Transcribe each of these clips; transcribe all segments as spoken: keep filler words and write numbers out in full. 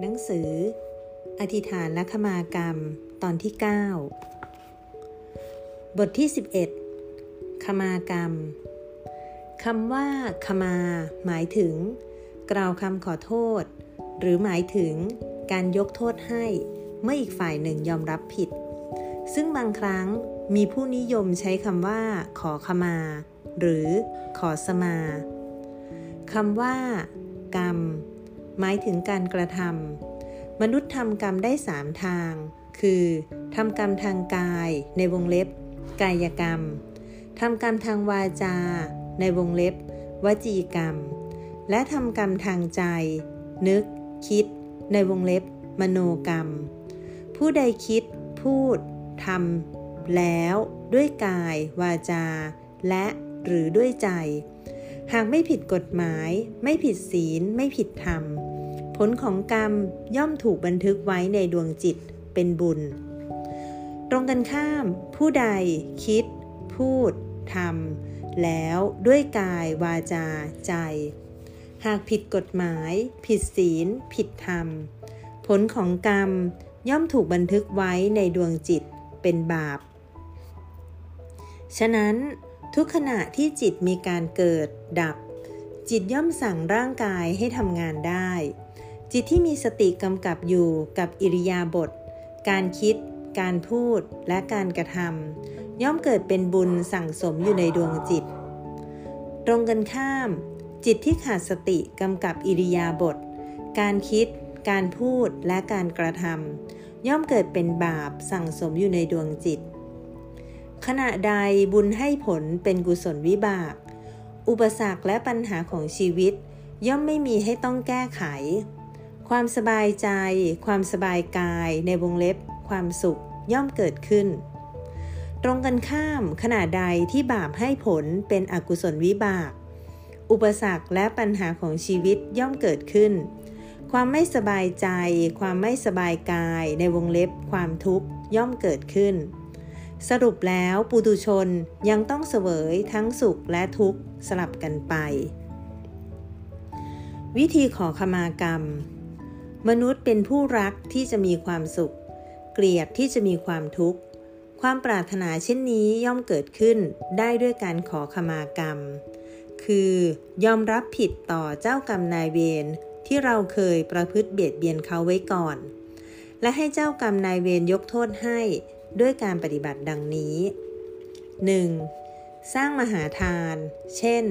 หนังสืออธิษฐานและขมากรรมตอนที่เก้าบทที่สิบเอ็ดขมากรรมคำว่าขมาหมายถึงกล่าวคำขอโทษหรือหมายถึงการยกโทษให้เมื่ออีกฝ่ายหนึ่งยอมรับผิดซึ่งบางครั้งมีผู้นิยมใช้คำว่าขอขมาหรือขอสมาคำว่ากรรมหมายถึงการกระทำมนุษย์ทำกรรมได้สามทางคือทำกรรมทางกายในวงเล็บกายกรรมทำกรรมทางวาจาในวงเล็บวจีกรรมและทำกรรมทางใจนึกคิดในวงเล็บมโนกรรมผู้ใดคิดพูดทำแล้วด้วยกายวาจาและหรือด้วยใจหากไม่ผิดกฎหมายไม่ผิดศีลไม่ผิดธรรมผลของกรรมย่อมถูกบันทึกไว้ในดวงจิตเป็นบุญตรงกันข้ามผู้ใดคิดพูดทำแล้วด้วยกายวาจาใจหากผิดกฎหมายผิดศีลผิดธรรมผลของกรรมย่อมถูกบันทึกไว้ในดวงจิตเป็นบาปฉะนั้นทุกขณะที่จิตมีการเกิดดับจิตย่อมสั่งร่างกายให้ทำงานได้จิตที่มีสติกำกับอยู่กับอิริยาบถการคิดการพูดและการกระทำย่อมเกิดเป็นบุญสั่งสมอยู่ในดวงจิตตรงกันข้ามจิตที่ขาดสติกำกับอิริยาบถการคิดการพูดและการกระทำย่อมเกิดเป็นบาปสั่งสมอยู่ในดวงจิตขณะใดบุญให้ผลเป็นกุศลวิบากอุปสรรคและปัญหาของชีวิตย่อมไม่มีให้ต้องแก้ไขความสบายใจความสบายกายในวงเล็บความสุขย่อมเกิดขึ้นตรงกันข้ามขณะใดที่บาปให้ผลเป็นอกุศลวิบากอุปสรรคและปัญหาของชีวิตย่อมเกิดขึ้นความไม่สบายใจความไม่สบายกายในวงเล็บความทุกข์ย่อมเกิดขึ้นสรุปแล้วปุถุชนยังต้องเสวยทั้งสุขและทุกข์สลับกันไปวิธีขอขมากรรมมนุษย์เป็นผู้รักที่จะมีความสุขเกลียดที่จะมีความทุกข์ความปรารถนาเช่นนี้ย่อมเกิดขึ้นได้ด้วยการขอขมากรรมคือยอมรับผิดต่อเจ้ากรรมนายเวรที่เราเคยประพฤติเบียดเบียนเขาไว้ก่อนและให้เจ้ากรรมนายเวรยกโทษให้ด้วยการปฏิบัติดังนี้ หนึ่ง สร้างมหาทานเช่น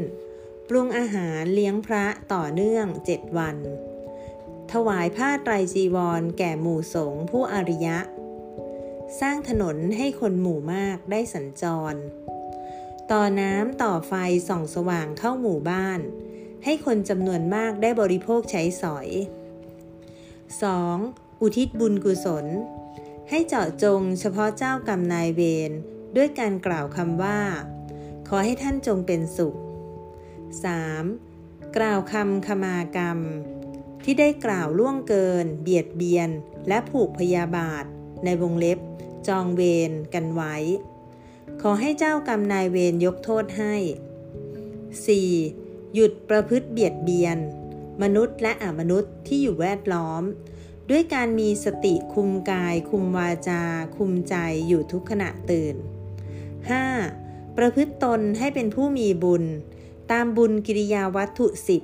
ปรุงอาหารเลี้ยงพระต่อเนื่องเจ็ดวันถวายผ้าไตรจีวรแก่หมู่สงฆ์ผู้อริยะสร้างถนนให้คนหมู่มากได้สัญจรต่อน้ำต่อไฟส่องสว่างเข้าหมู่บ้านให้คนจำนวนมากได้บริโภคใช้สอย สอง อุทิศบุญกุศลให้เจาะจงเฉพาะเจ้ากรรมนายเวรด้วยการกล่าวคำว่าขอให้ท่านจงเป็นสุข สาม กล่าวคำขมากรรมที่ได้กล่าวล่วงเกินเบียดเบียนและผูกพยาบาทในวงเล็บจองเวรกันไว้ขอให้เจ้ากรรมนายเวรยกโทษให้ สี่ หยุดประพฤติเบียดเบียนมนุษย์และอมนุษย์ที่อยู่แวดล้อมด้วยการมีสติคุมกายคุมวาจาคุมใจอยู่ทุกขณะตื่น ห้า ประพฤติตนให้เป็นผู้มีบุญตามบุญกิริยาวัตถุสิบ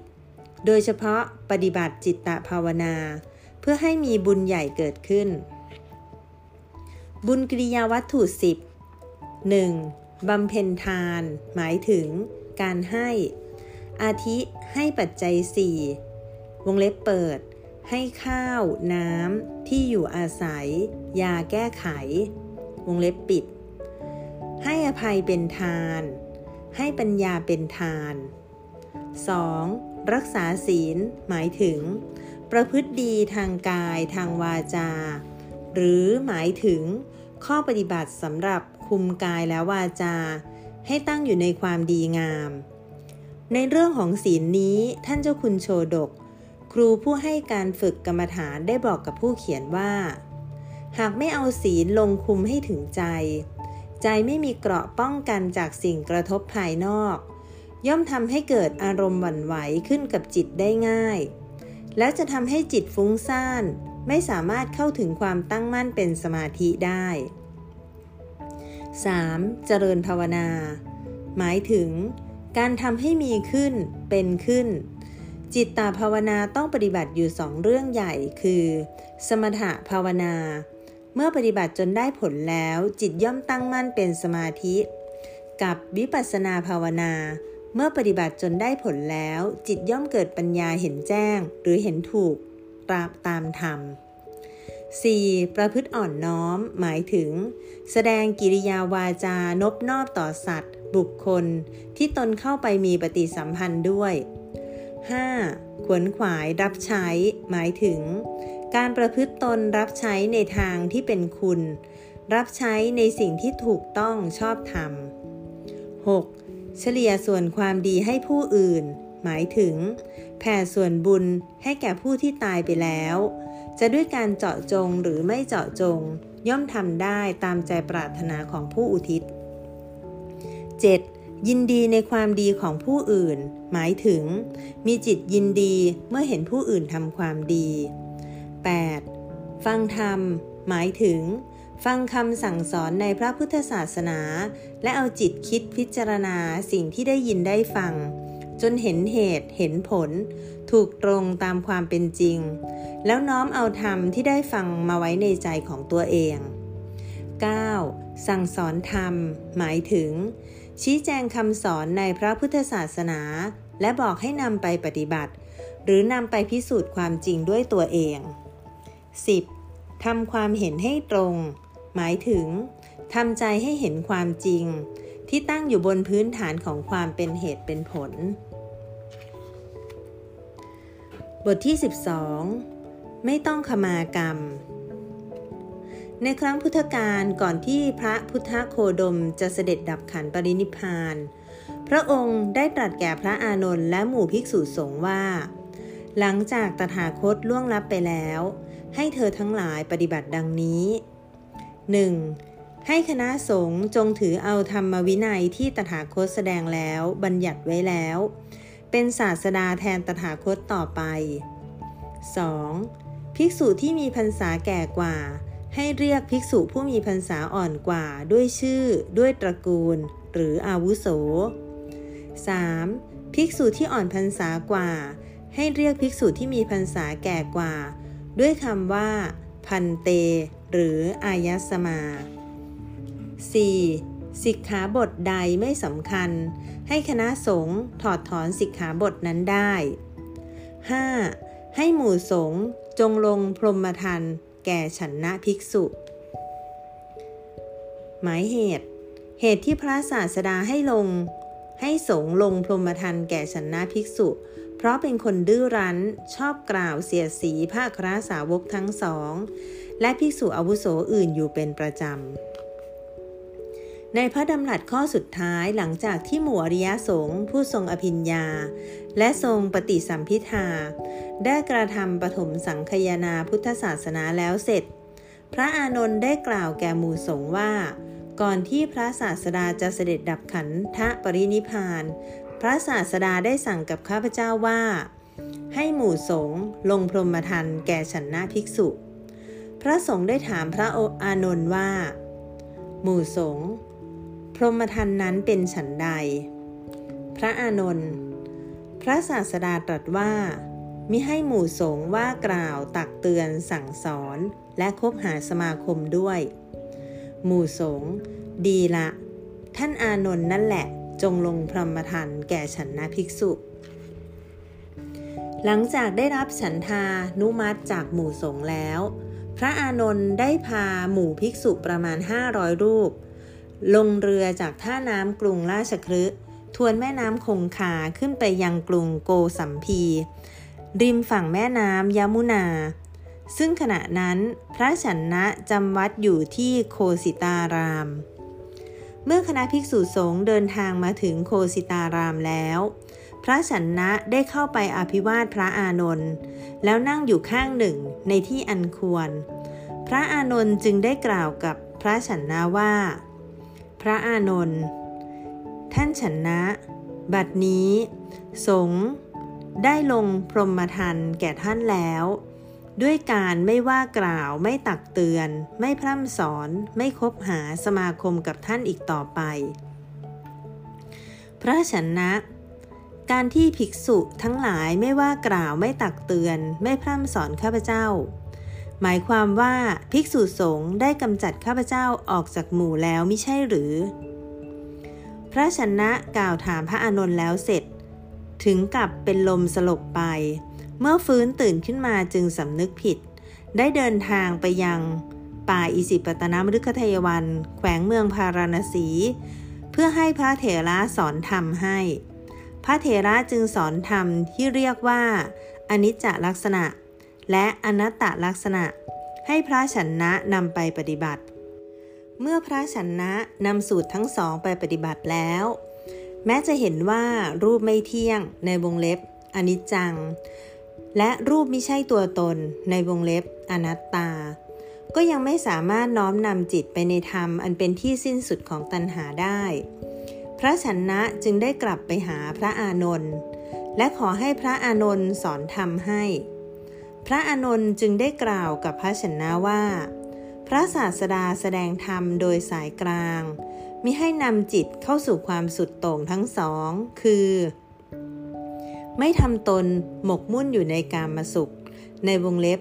โดยเฉพาะปฏิบัติจิตตภาวนาเพื่อให้มีบุญใหญ่เกิดขึ้นบุญกิริยาวัตถุสิบ หนึ่ง บำเพ็ญทานหมายถึงการให้อาทิให้ปัจจัยสี่วงเล็บเปิดให้ข้าวน้ำที่อยู่อาศัยยาแก้ไขวงเล็บปิดให้อภัยเป็นทานให้ปัญญาเป็นทาน สอง รักษาศีลหมายถึงประพฤติดีทางกายทางวาจาหรือหมายถึงข้อปฏิบัติสำหรับคุมกายและวาจาให้ตั้งอยู่ในความดีงามในเรื่องของศีลนี้ท่านเจ้าคุณโชฎกครูผู้ให้การฝึกกรรมฐานได้บอกกับผู้เขียนว่าหากไม่เอาศีลลงคุมให้ถึงใจใจไม่มีเกราะป้องกันจากสิ่งกระทบภายนอกย่อมทำให้เกิดอารมณ์หวั่นไหวขึ้นกับจิตได้ง่าย และจะทำให้จิตฟุ้งซ่านไม่สามารถเข้าถึงความตั้งมั่นเป็นสมาธิได้ สาม. เจริญภาวนาหมายถึงการทำให้มีขึ้นเป็นขึ้นจิตตภาวนาต้องปฏิบัติอยู่สองเรื่องใหญ่คือสมถะภาวนาเมื่อปฏิบัติจนได้ผลแล้วจิตย่อมตั้งมั่นเป็นสมาธิกับวิปัสสนาภาวนาเมื่อปฏิบัติจนได้ผลแล้วจิตย่อมเกิดปัญญาเห็นแจ้งหรือเห็นถูกตราบตามธรรม สี่. ประพฤติอ่อนน้อมหมายถึงแสดงกิริยาวาจานอบนอบต่อสัตว์บุคคลที่ตนเข้าไปมีปฏิสัมพันธ์ด้วย ห้า. ขวนขวายรับใช้หมายถึงการประพฤติตนรับใช้ในทางที่เป็นคุณรับใช้ในสิ่งที่ถูกต้องชอบธรรม หก. เฉลี่ยส่วนความดีให้ผู้อื่นหมายถึงแผ่ส่วนบุญให้แก่ผู้ที่ตายไปแล้วจะด้วยการเจาะจงหรือไม่เจาะจงย่อมทำได้ตามใจปรารถนาของผู้อุทิศ เจ็ด. ยินดีในความดีของผู้อื่นหมายถึงมีจิตยินดีเมื่อเห็นผู้อื่นทำความดี แปด. ฟังธรรมหมายถึงฟังคำสั่งสอนในพระพุทธศาสนาและเอาจิตคิดพิจารณาสิ่งที่ได้ยินได้ฟังจนเห็นเหตุเห็นผลถูกตรงตามความเป็นจริงแล้วน้อมเอาธรรมที่ได้ฟังมาไว้ในใจของตัวเอง เก้า. สั่งสอนธรรมหมายถึงชี้แจงคำสอนในพระพุทธศาสนาและบอกให้นำไปปฏิบัติหรือนำไปพิสูจน์ความจริงด้วยตัวเอง สิบ. ทำความเห็นให้ตรงหมายถึงทำใจให้เห็นความจริงที่ตั้งอยู่บนพื้นฐานของความเป็นเหตุเป็นผลบทที่สิบสองไม่ต้องขมากรรมในครั้งพุทธกาลก่อนที่พระพุทธโคดมจะเสด็จดับขันปรินิพพานพระองค์ได้ตรัสแก่พระอานนท์และหมู่ภิกษุสงฆ์ว่าหลังจากตถาคตล่วงลับไปแล้วให้เธอทั้งหลายปฏิบัติดังนี้ หนึ่งให้คณะสงฆ์จงถือเอาธรรมวินัยที่ตถาคตแสดงแล้วบัญญัติไว้แล้วเป็นศาสดาแทนตถาคตต่อไป สอง. ภิกษุที่มีพรรษาแก่กว่าให้เรียกภิกษุผู้มีพรรษาอ่อนกว่าด้วยชื่อด้วยตระกูลหรืออาวุโส สาม. ภิกษุที่อ่อนพรรษากว่าให้เรียกภิกษุที่มีพรรษาแก่กว่าด้วยคำว่าพันเตหรืออายสมา สี่. สิกขาบทใดไม่สำคัญให้คณะสงฆ์ถอดถอนสิกขาบทนั้นได้ ห้า. ให้หมู่สงฆ์จงลงพรหมทานแก่ฉันนะภิกษุหมายเหตุเหตุที่พระศาสดาให้ลงให้สงฆ์ลงพรหมทานแก่ฉันนะภิกษุเพราะเป็นคนดื้อรั้นชอบกล่าวเสียดสีพระอัครสาวกทั้งสองและภิกษุอาวุโสอื่นอยู่เป็นประจำในพระดำรัสข้อสุดท้ายหลังจากที่หมู่อริยสงฆ์ผู้ทรงอภิญญาและทรงปฏิสัมภิทาได้กระทำปฐมสังคายนาพุทธศาสนาแล้วเสร็จพระอานนท์ได้กล่าวแก่หมู่สงฆ์ว่าก่อนที่พระศาสดาจะเสด็จดับขันธปรินิพพานพระศาสดาได้สั่งกับข้าพเจ้าว่าให้หมู่สงฆ์ลงพรหมทานแก่ฉันนะภิกษุพระสงฆ์ได้ถามพระอานนท์ว่าหมู่สงฆ์พรหมทานนั้นเป็นฉันใดพระอานนท์พระศาสดาตรัสว่ามิให้หมู่สงฆ์ว่ากล่าวตักเตือนสั่งสอนและคบหาสมาคมด้วยหมู่สงฆ์ดีละท่านอานนท์นั่นแหละจงลงพรหมทานแก่ฉันนะภิกษุหลังจากได้รับฉันทานุมัติจากหมู่สงฆ์แล้วพระอานนท์ได้พาหมู่ภิกษุประมาณห้าร้อยรูปลงเรือจากท่าน้ำกรุงราชคฤห์ทวนแม่น้ำคงคาขึ้นไปยังกรุงโกสัมพีริมฝั่งแม่น้ำยมุนาซึ่งขณะนั้นพระฉันนะจำวัดอยู่ที่โคสิตารามเมื่อคณะภิกษุสงฆ์เดินทางมาถึงโคสิตารามแล้วพระฉันนะได้เข้าไปอภิวาทพระอานนท์แล้วนั่งอยู่ข้างหนึ่งในที่อันควรพระอานนท์จึงได้กล่าวกับพระฉันนะว่าพระอานนท์ท่านฉันนะบัดนี้สงฆ์ ได้ลงพรหมทัณฑ์แก่ท่านแล้วด้วยการไม่ว่ากล่าวไม่ตักเตือนไม่พร่ำสอนไม่คบหาสมาคมกับท่านอีกต่อไปพระฉันนะการที่ภิกษุทั้งหลายไม่ว่ากล่าวไม่ตักเตือนไม่พร่ำสอนข้าพเจ้าหมายความว่าภิกษุสงฆ์ได้กำจัดข้าพเจ้าออกจากหมู่แล้วมิใช่หรือพระชนะกล่าวถามพระอานนท์แล้วเสร็จถึงกับเป็นลมสลบไปเมื่อฟื้นตื่นขึ้นมาจึงสำนึกผิดได้เดินทางไปยังป่าอิสิปตนมฤคทายวันแขวงเมืองพาราณสีเพื่อให้พระเถระสอนธรรมให้พระเถระจึงสอนธรรมที่เรียกว่าอนิจจลักษณะและอนัตตลักษณะให้พระฉันนะนำไปปฏิบัติเมื่อพระฉันนะนำสูตรทั้งสองไปปฏิบัติแล้วแม้จะเห็นว่ารูปไม่เที่ยงในวงเล็บอนิจจังและรูปไม่ใช่ตัวตนในวงเล็บอนัตตาก็ยังไม่สามารถน้อมนำจิตไปในธรรมอันเป็นที่สิ้นสุดของตัณหาได้พระฉันนะจึงได้กลับไปหาพระอานนท์และขอให้พระอานนท์สอนธรรมให้พระอานนท์จึงได้กล่าวกับพระฉันนะว่าพระศาสดาแสดงธรรมโดยสายกลางมิให้นำจิตเข้าสู่ความสุดโต่งทั้งสองคือไม่ทำตนหมกมุ่นอยู่ในกามสุขในวงเล็บ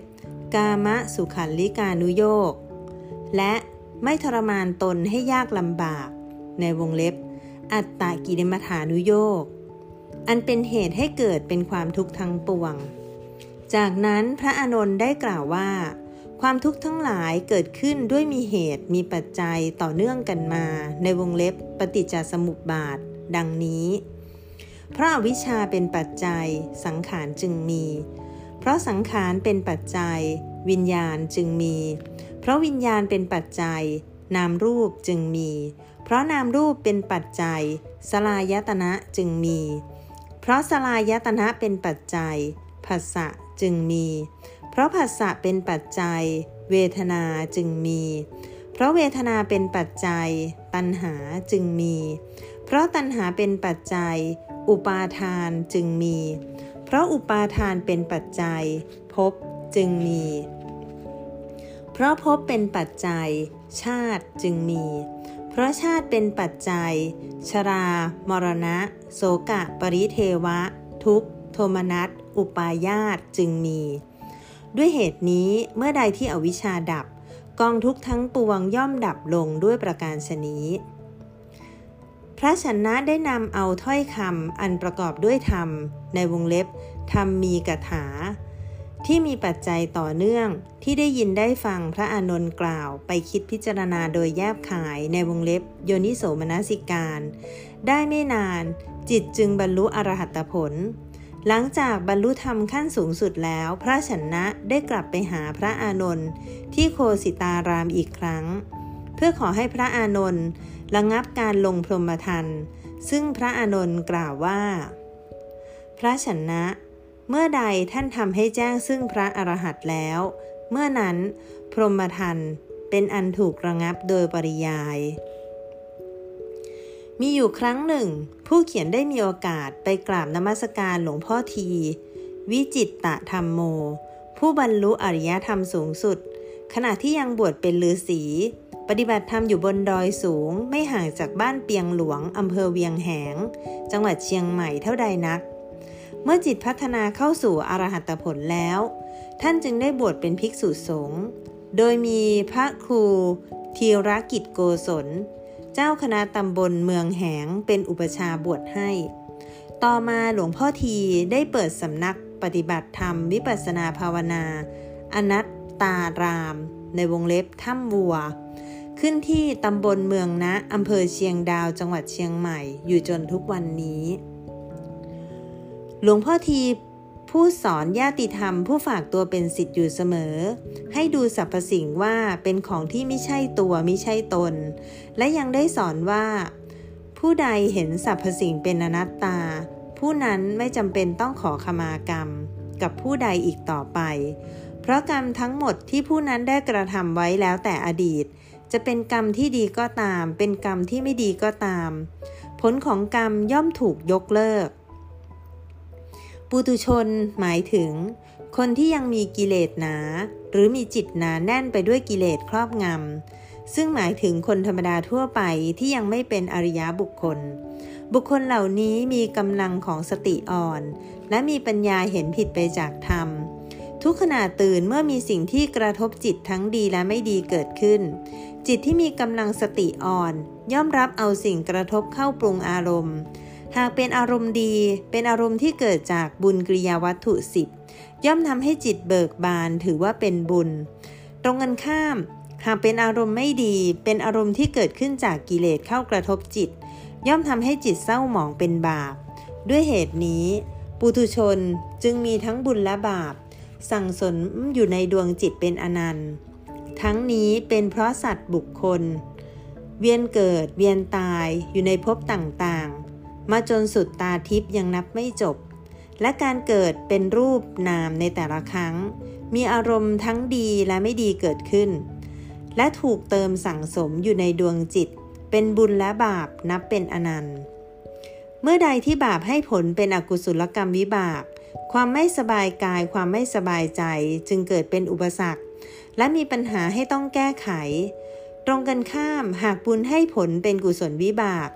กามสุขัลลิกานุโยคและไม่ทรมานตนให้ยากลำบากในวงเล็บอัตตกิเลมัฏฐานุโยคอันเป็นเหตุให้เกิดเป็นความทุกข์ทั้งปวงจากนั้นพระอานนท์ได้กล่าวว่าความทุกข์ทั้งหลายเกิดขึ้นด้วยมีเหตุมีปัจจัยต่อเนื่องกันมาในวงเล็บปฏิจจสมุปบาทดังนี้เพราะอวิชชาเป็นปัจจัยสังขารจึงมีเพราะสังขารเป็นปัจจัยวิญญาณจึงมีเพราะวิญญาณเป็นปัจจัยนามรูปจึงมีเพราะนามรูปเป็นปัจจัยสลายตนะจึงมีเพราะสลายตนะเป็นปัจจัยผัสสะจึงมีเพราะผัสสะเป็นปัจจัยเวทนาจึงมีเพราะเวทนาเป็นปัจจัยตัณหาจึงมีเพราะตัณหาเป็นปัจจัยอุปาทานจึงมีเพราะอุปาทานเป็นปัจจัยภพจึงมีเพราะภพเป็นปัจจัยชาติจึงมีเพราะชาติเป็นปัจจัยชรามรณะโศกะปริเทวะทุกขโทมนัสอุปาญาตจึงมีด้วยเหตุนี้เมื่อใดที่อวิชชาดับกองทุกข์ทั้งปวงย่อมดับลงด้วยประการฉะนี้พระชนะได้นำเอาถ้อยคำอันประกอบด้วยธรรมในวงเล็บธรรมมีกถาที่มีปัจจัยต่อเนื่องที่ได้ยินได้ฟังพระอานนท์กล่าวไปคิดพิจารณาโดยแยบขายในวงเล็บโยนิโสมนสิการได้ไม่นานจิตจึงบรรลุอรหัตผลหลังจากบรรลุธรรมขั้นสูงสุดแล้วพระฉันนะได้กลับไปหาพระอานนท์ที่โคสิตารามอีกครั้งเพื่อขอให้พระอานนท์ระงับการลงพรหมทัณฑ์ซึ่งพระอานนท์กล่าวว่าพระฉันนะเมื่อใดท่านทำให้แจ้งซึ่งพระอรหัตถ์แล้วเมื่อนั้นพรหมทัณฑ์เป็นอันถูกระงับโดยปริยายมีอยู่ครั้งหนึ่งผู้เขียนได้มีโอกาสไปกราบนมัสการหลวงพ่อทีวิจิตตธรรมโมผู้บรรลุอริยธรรมสูงสุดขณะที่ยังบวชเป็นฤาษีปฏิบัติธรรมอยู่บนดอยสูงไม่ห่างจากบ้านเปียงหลวงอำเภอเวียงแหงจังหวัดเชียงใหม่เท่าใดนักเมื่อจิตพัฒนาเข้าสู่อรหัตผลแล้วท่านจึงได้บวชเป็นภิกษุสงฆ์โดยมีพระครูธีรกิจโกศลเจ้าคณะตำบลเมืองแหงเป็นอุปชาบวชให้ต่อมาหลวงพ่อทีได้เปิดสำนักปฏิบัติธรรมวิปัสสนาภาวนาอนัตตารามในวงเล็บถ้ำวัวขึ้นที่ตำบลเมืองนะอำเภอเชียงดาวจังหวัดเชียงใหม่อยู่จนทุกวันนี้หลวงพ่อทีผู้สอนญาติธรรมผู้ฝากตัวเป็นศิษย์อยู่เสมอให้ดูสรรพสิ่งว่าเป็นของที่ไม่ใช่ตัวไม่ใช่ตนและยังได้สอนว่าผู้ใดเห็นสรรพสิ่งเป็นอนัตตาผู้นั้นไม่จำเป็นต้องขอขมากรรมกับผู้ใดอีกต่อไปเพราะกรรมทั้งหมดที่ผู้นั้นได้กระทำไว้แล้วแต่อดีตจะเป็นกรรมที่ดีก็ตามเป็นกรรมที่ไม่ดีก็ตามผลของกรรมย่อมถูกยกเลิก ปุถุชนหมายถึงคนที่ยังมีกิเลสหนาหรือมีจิตหนาแน่นไปด้วยกิเลสครอบงำซึ่งหมายถึงคนธรรมดาทั่วไปที่ยังไม่เป็นอริยบุคคลบุคคลเหล่านี้มีกำลังของสติอ่อนและมีปัญญาเห็นผิดไปจากธรรมทุกขณะตื่นเมื่อมีสิ่งที่กระทบจิตทั้งดีและไม่ดีเกิดขึ้นจิตที่มีกำลังสติอ่อนย่อมรับเอาสิ่งกระทบเข้าปรุงอารมณ์หากเป็นอารมณ์ดีเป็นอารมณ์ที่เกิดจากบุญกิริยาวัตถุสิบย่อมทำให้จิตเบิกบานถือว่าเป็นบุญตรงกันข้ามหากเป็นอารมณ์ไม่ดีเป็นอารมณ์ที่เกิดขึ้นจากกิเลสเข้ากระทบจิตย่อมทำให้จิตเศร้าหมองเป็นบาปด้วยเหตุนี้ปุถุชนจึงมีทั้งบุญและบาปสั่งสมอยู่ในดวงจิตเป็นอนันต์ทั้งนี้เป็นเพราะสัตว์บุคคลเวียนเกิดเวียนตายอยู่ในภพต่างๆมาจนสุดตาทิพย์ยังนับไม่จบและการเกิดเป็นรูปนามในแต่ละครั้งมีอารมณ์ทั้งดีและไม่ดีเกิดขึ้นและถูกเติมสั่งสมอยู่ในดวงจิตเป็นบุญและบาปนับเป็นอนันต์เมื่อใดที่บาปให้ผลเป็นอกุศลกรรมวิบากความไม่สบายกายความไม่สบายใจจึงเกิดเป็นอุปสรรคและมีปัญหาให้ต้องแก้ไขตรงกันข้ามหากบุญให้ผลเป็นกุศลวิบาก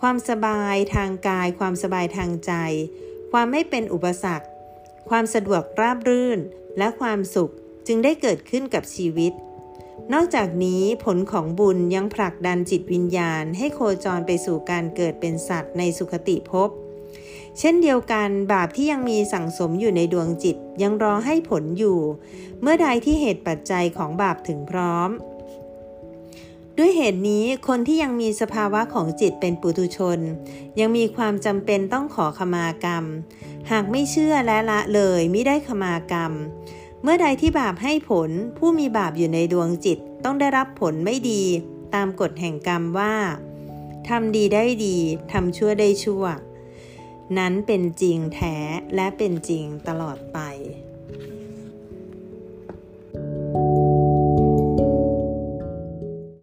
ความสบายทางกายความสบายทางใจความไม่เป็นอุปสรรคความสะดวกราบรื่นและความสุขจึงได้เกิดขึ้นกับชีวิตนอกจากนี้ผลของบุญยังผลักดันจิตวิญญาณให้โคจรไปสู่การเกิดเป็นสัตว์ในสุคติภพเช่นเดียวกันบาปที่ยังมีสั่งสมอยู่ในดวงจิตยังรอให้ผลอยู่เมื่อใดที่เหตุปัจจัยของบาปถึงพร้อมด้วยเหตุนี้คนที่ยังมีสภาวะของจิตเป็นปุถุชนยังมีความจำเป็นต้องขอขมากรรมหากไม่เชื่อและละเลยมิได้ขมากรรมเมื่อใดที่บาปให้ผลผู้มีบาปอยู่ในดวงจิตต้องได้รับผลไม่ดีตามกฎแห่งกรรมว่าทำดีได้ดีทำชั่วได้ชั่วนั้นเป็นจริงแท้และเป็นจริงตลอดไป